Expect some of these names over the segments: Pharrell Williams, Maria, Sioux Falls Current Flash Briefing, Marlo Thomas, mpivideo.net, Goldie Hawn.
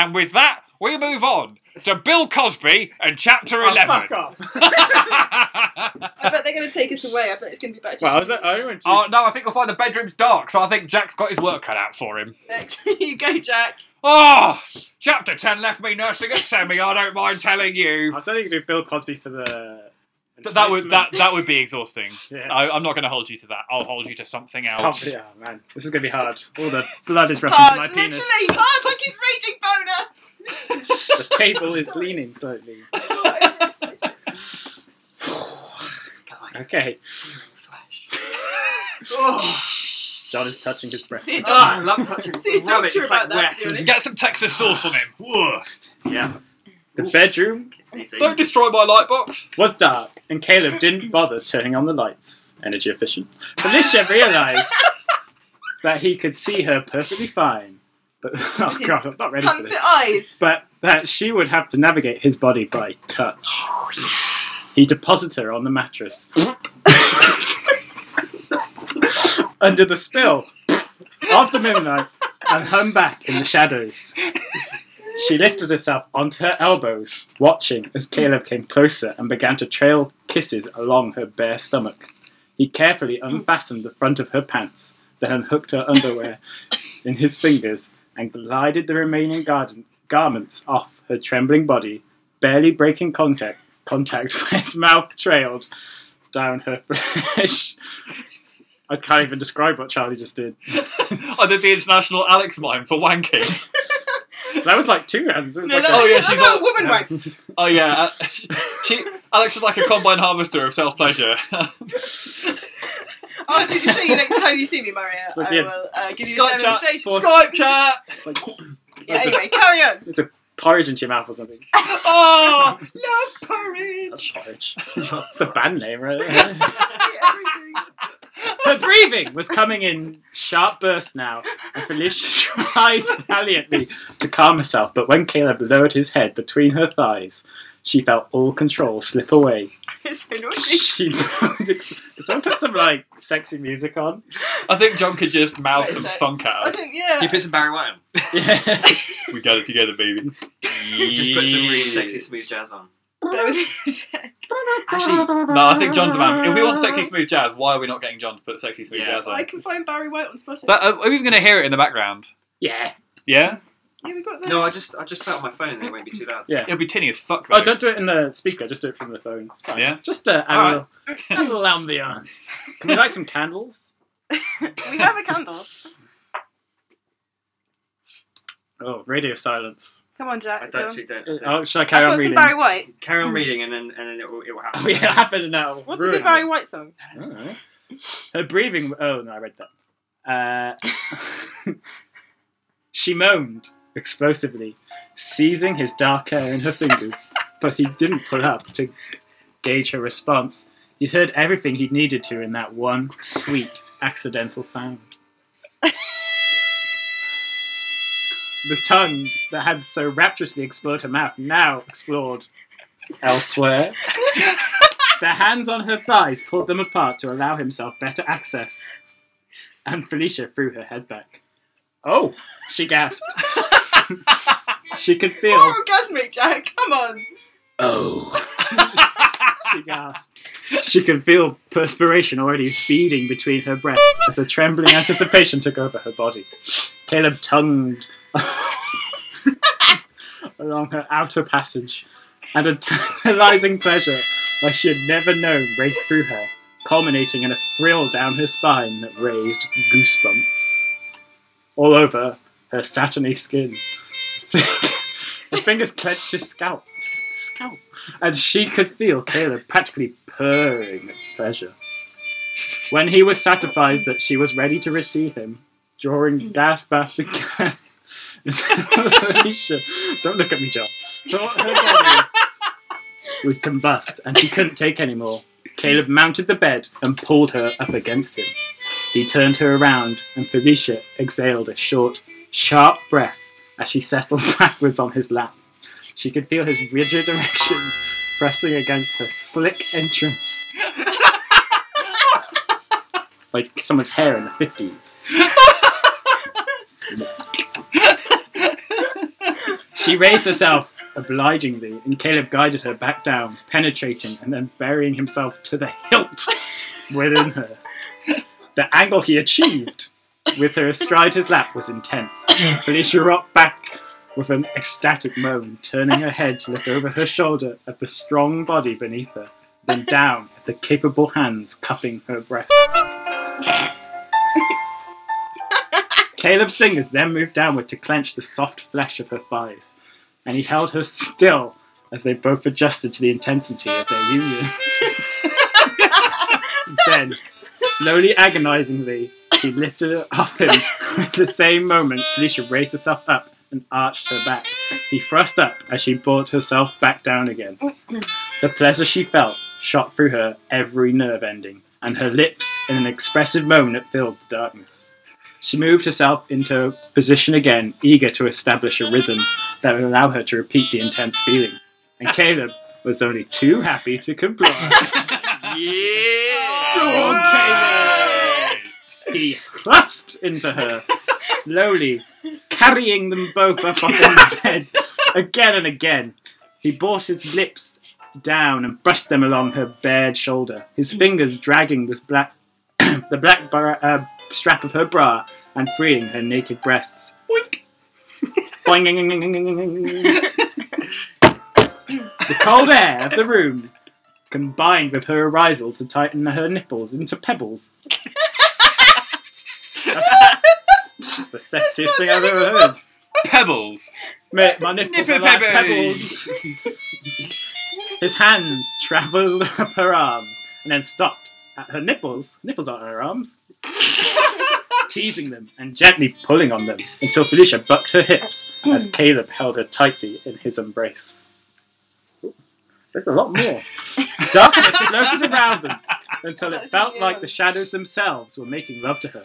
And with that, we move on to Bill Cosby and Chapter 11. Fuck off. I bet they're going to take us away. I bet it's going to be better. Well, is that Owen? Oh, no, I think we'll find the bedroom's dark, so I think Jack's got his work cut out for him. You go, Jack. Oh, Chapter 10 left me nursing a semi, I don't mind telling you. I was only going to do Bill Cosby for the... That would be exhausting. Yeah. I'm not going to hold you to that. I'll hold you to something else. Oh, yeah, man. This is going to be hard. All the blood is rushing to my penis. Literally hard, like he's raging boner. The table is leaning slightly. Okay. John is touching his breast. Oh, I love touching his breast. See, talk to you about that. Get some Texas sauce on him. Whoa. Yeah. The bedroom. Don't destroy my light box. Was dark, and Caleb didn't bother turning on the lights. Energy efficient. Felicia realised that he could see her perfectly fine, but oh god, I'm not ready for this. Eyes. But that she would have to navigate his body by touch. Oh, yeah. He deposited her on the mattress under the spill of the moonlight and hung back in the shadows. She lifted herself onto her elbows, watching as Caleb came closer and began to trail kisses along her bare stomach. He carefully unfastened the front of her pants, then unhooked her underwear in his fingers and glided the remaining garments off her trembling body, barely breaking contact where his mouth trailed down her flesh. I can't even describe what Charlie just did. I did the international Alex mime for wanking. That was like two hands. It was that's how a woman wanks. Oh, yeah. Alex is like a combine harvester of self-pleasure. I was going to show you next time you see me, Maria. I will give you a demonstration. Skype chat! Anyway, carry on. It's a porridge into your mouth or something. Oh, love porridge. That's porridge. It's a band name, right? Her breathing was coming in sharp bursts now, and Felicia tried valiantly to calm herself, but when Caleb lowered his head between her thighs, she felt all control slip away. It's so annoying. Someone put some, like, sexy music on. I think John could just mouth some funk at us. I think, yeah. He put some Barry White on. Yeah. We got it together, baby. Just put some really sexy smooth jazz on. Actually, no, I think John's the man. If we want sexy smooth jazz, why are we not getting John to put sexy smooth jazz on? I can find Barry White on Spotify. Are we even going to hear it in the background? Yeah. Yeah? Yeah, we got that. No, I just put it on my phone and it won't be too loud. Yeah. It'll be tinny as fuck, right? Oh, don't do it in the speaker, just do it from the phone. It's fine. Yeah? Just a little ambience. Can we light some candles? We have a candle. Oh, radio silence. Come on, Jack. I don't. Oh, should I carry on reading? Barry White. Carry on reading, and then it will happen. Oh, yeah, it'll happen now. What's a good Barry White song? I don't know. Her breathing. Oh no, I read that. She moaned explosively, seizing his dark hair in her fingers, but he didn't pull up to gauge her response. He'd heard everything he needed to in that one sweet accidental sound. The tongue that had so rapturously explored her mouth now explored elsewhere. The hands on her thighs pulled them apart to allow himself better access. And Felicia threw her head back. Oh, she gasped. She could feel... Oh, orgasmic, Jack, come on. Oh. She gasped. She could feel perspiration already feeding between her breasts as a trembling anticipation took over her body. Caleb tongued... along her outer passage, and a tantalizing pleasure like she had never known raced through her, culminating in a thrill down her spine that raised goosebumps all over her satiny skin. Her fingers clenched his scalp, and she could feel Caleb practically purring with pleasure. When he was satisfied that she was ready to receive him, drawing gasp after gasp, don't look at me, John. Her would combust, and she couldn't take any more. Caleb mounted the bed and pulled her up against him. He turned her around, and Felicia exhaled a short, sharp breath as she settled backwards on his lap. She could feel his rigid erection pressing against her slick entrance, like someone's hair in the 50s. She raised herself obligingly, and Caleb guided her back down, penetrating and then burying himself to the hilt within her. The angle he achieved with her astride his lap was intense. Felicia rocked back with an ecstatic moan, turning her head to look over her shoulder at the strong body beneath her, then down at the capable hands cupping her breasts. Caleb's fingers then moved downward to clench the soft flesh of her thighs, and he held her still as they both adjusted to the intensity of their union. Then, slowly, agonizingly, he lifted her off him. At the same moment, Felicia raised herself up and arched her back. He thrust up as she brought herself back down again. The pleasure she felt shot through her every nerve ending, and her lips, in an expressive moan that filled the darkness. She moved herself into position again, eager to establish a rhythm that would allow her to repeat the intense feeling. And Caleb was only too happy to comply. Yeah! Go on, Caleb! He thrust into her, slowly, carrying them both up on the bed again and again. He brought his lips down and brushed them along her bared shoulder, his fingers dragging this black, the black strap of her bra and freeing her naked breasts. Boink! The cold air of the room combined with her arousal to tighten her nipples into pebbles. That's the sexiest thing I've ever heard. Pebbles. Mate, my nipples are like pebbles. His hands travelled up her arms and then stopped at her nipples. Nipples aren't her arms. Teasing them and gently pulling on them until Felicia bucked her hips as Caleb held her tightly in his embrace. Ooh, there's a lot more. Darkness floated around them until it felt like the shadows themselves were making love to her.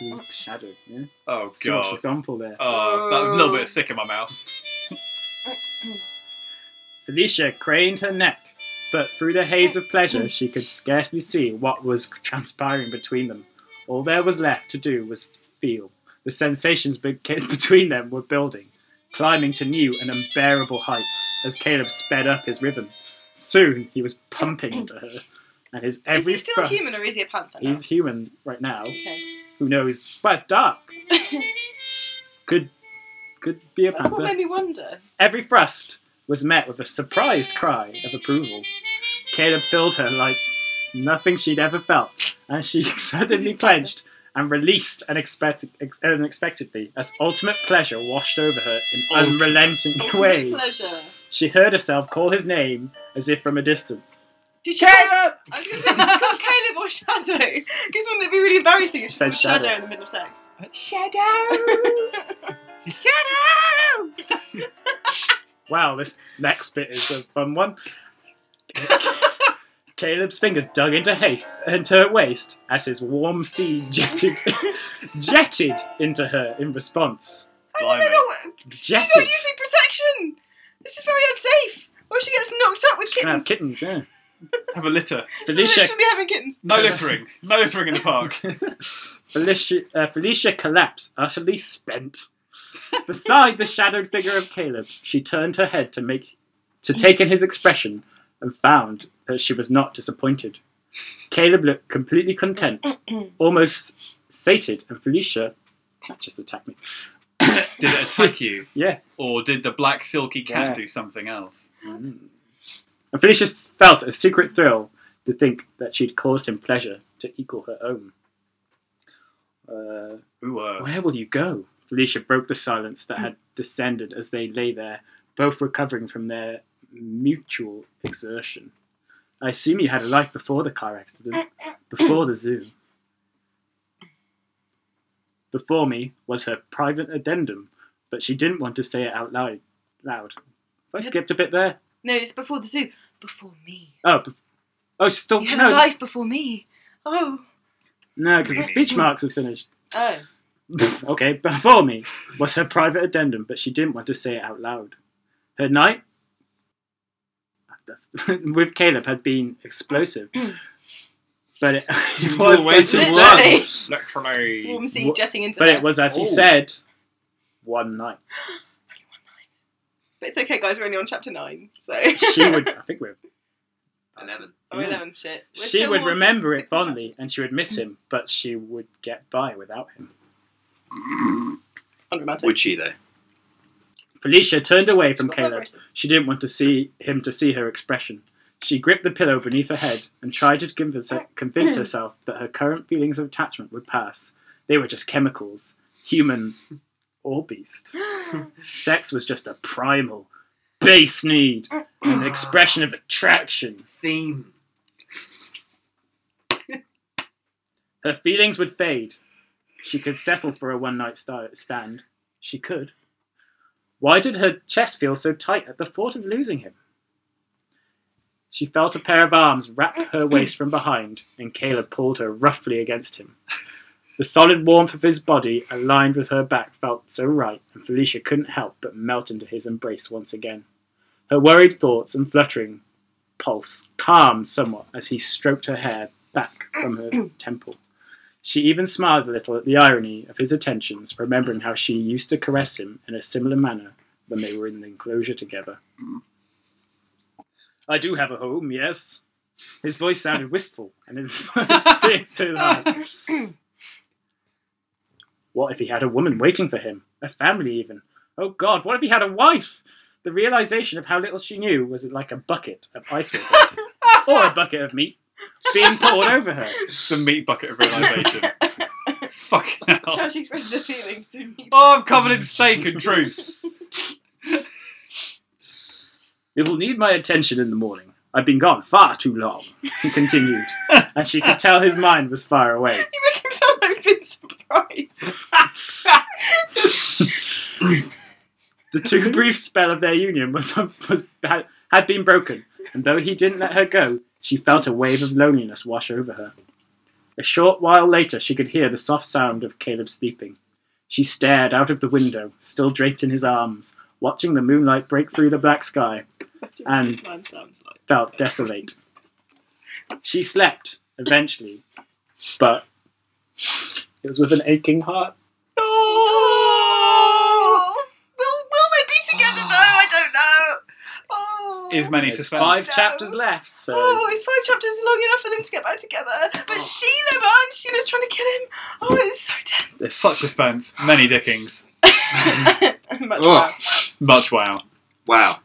Yeah, shadow, yeah? Oh, see God. What she's gone for there. Oh, that was a little bit sick in my mouth. Felicia craned her neck, but through the haze of pleasure, she could scarcely see what was transpiring between them. All there was left to do was feel. The sensations between them were building, climbing to new and unbearable heights as Caleb sped up his rhythm. Soon he was pumping into her, and his every thrust... Is he still human or is he a panther now? He's human right now. Okay. Who knows? Well, it's dark. Could be a panther. That's what made me wonder. Every thrust was met with a surprised cry of approval. Caleb filled her like nothing she'd ever felt, and she suddenly clenched and released unexpectedly as ultimate pleasure washed over her in unrelenting waves. Pleasure. She heard herself call his name as if from a distance. Caleb! I was going to say, did she call Caleb or Shadow? Because wouldn't it be really embarrassing if she said Shadow in the middle of sex? Shadow! Shadow! Wow, this next bit is a fun one. Caleb's fingers dug into her waist as his warm sea jetted into her in response. Jetted. She's not using protection. This is very unsafe. What if she gets knocked up with kittens? Have kittens, yeah. Have a litter. Felicia should be having kittens. No littering. No littering in the park. Felicia collapsed, utterly spent. Beside the shadowed figure of Caleb, she turned her head to take in his expression and found that she was not disappointed. Caleb looked completely content, almost sated, and Felicia... That just attacked me. Did it attack you? Yeah. Or did the black silky cat do something else? Mm. And Felicia felt a secret thrill to think that she'd caused him pleasure to equal her own. Where will you go? Felicia broke the silence that had descended as they lay there, both recovering from their mutual exertion. I assume you had a life before the car accident, before the zoo. Before me was her private addendum, but she didn't want to say it out loud. I skipped a bit there. No, it's before the zoo. Before me. Oh, she's still... You had a life before me. Oh. No, because the speech marks are finished. Oh. Okay, before me was her private addendum, but she didn't want to say it out loud. Her night with Caleb had been explosive, but it was literally jetting into. But it was, as he said, one night. But it's okay, guys. We're only on chapter 9, so she would. I think we're 11. Oh, 11. Shit. She would remember it fondly, and she would miss him, but she would get by without him. Unromantic. Would she though? Felicia turned away from Caleb. She didn't want to see him to see her expression. She gripped the pillow beneath her head and tried to convince herself that her current feelings of attachment would pass. They were just chemicals, human or beast. Sex was just a primal, base need, an expression of attraction. Theme. Her feelings would fade. She could settle for a one-night stand. She could. Why did her chest feel so tight at the thought of losing him? She felt a pair of arms wrap her waist from behind, and Caleb pulled her roughly against him. The solid warmth of his body, aligned with her back, felt so right, and Felicia couldn't help but melt into his embrace once again. Her worried thoughts and fluttering pulse calmed somewhat as he stroked her hair back from her temple. She even smiled a little at the irony of his attentions, remembering how she used to caress him in a similar manner when they were in the enclosure together. I do have a home, yes. His voice sounded wistful, and his voice being so loud. What if he had a woman waiting for him? A family, even. Oh, God, what if he had a wife? The realization of how little she knew was like a bucket of ice water, or a bucket of meat, being poured over her. The meat bucket of realization. Fucking hell. That's how she expresses her feelings through meat. Oh, I'm covered in steak and truth. It will need my attention in the morning. I've been gone far too long, he continued, and she could tell his mind was far away. You make him sound like Vince Price. The too brief spell of their union had been broken, and though he didn't let her go, she felt a wave of loneliness wash over her. A short while later, she could hear the soft sound of Caleb sleeping. She stared out of the window, still draped in his arms, watching the moonlight break through the black sky, and felt desolate. She slept, eventually, but it was with an aching heart. Oh! Will they be together, though? I don't know. Oh. Is many suspense. Five chapters left, so... Oh, it's 5 chapters long enough for them to get back together. But Sheila, man, Sheila's trying to kill him. Oh, it's so tense. There's such suspense. Many dickings. Much wow.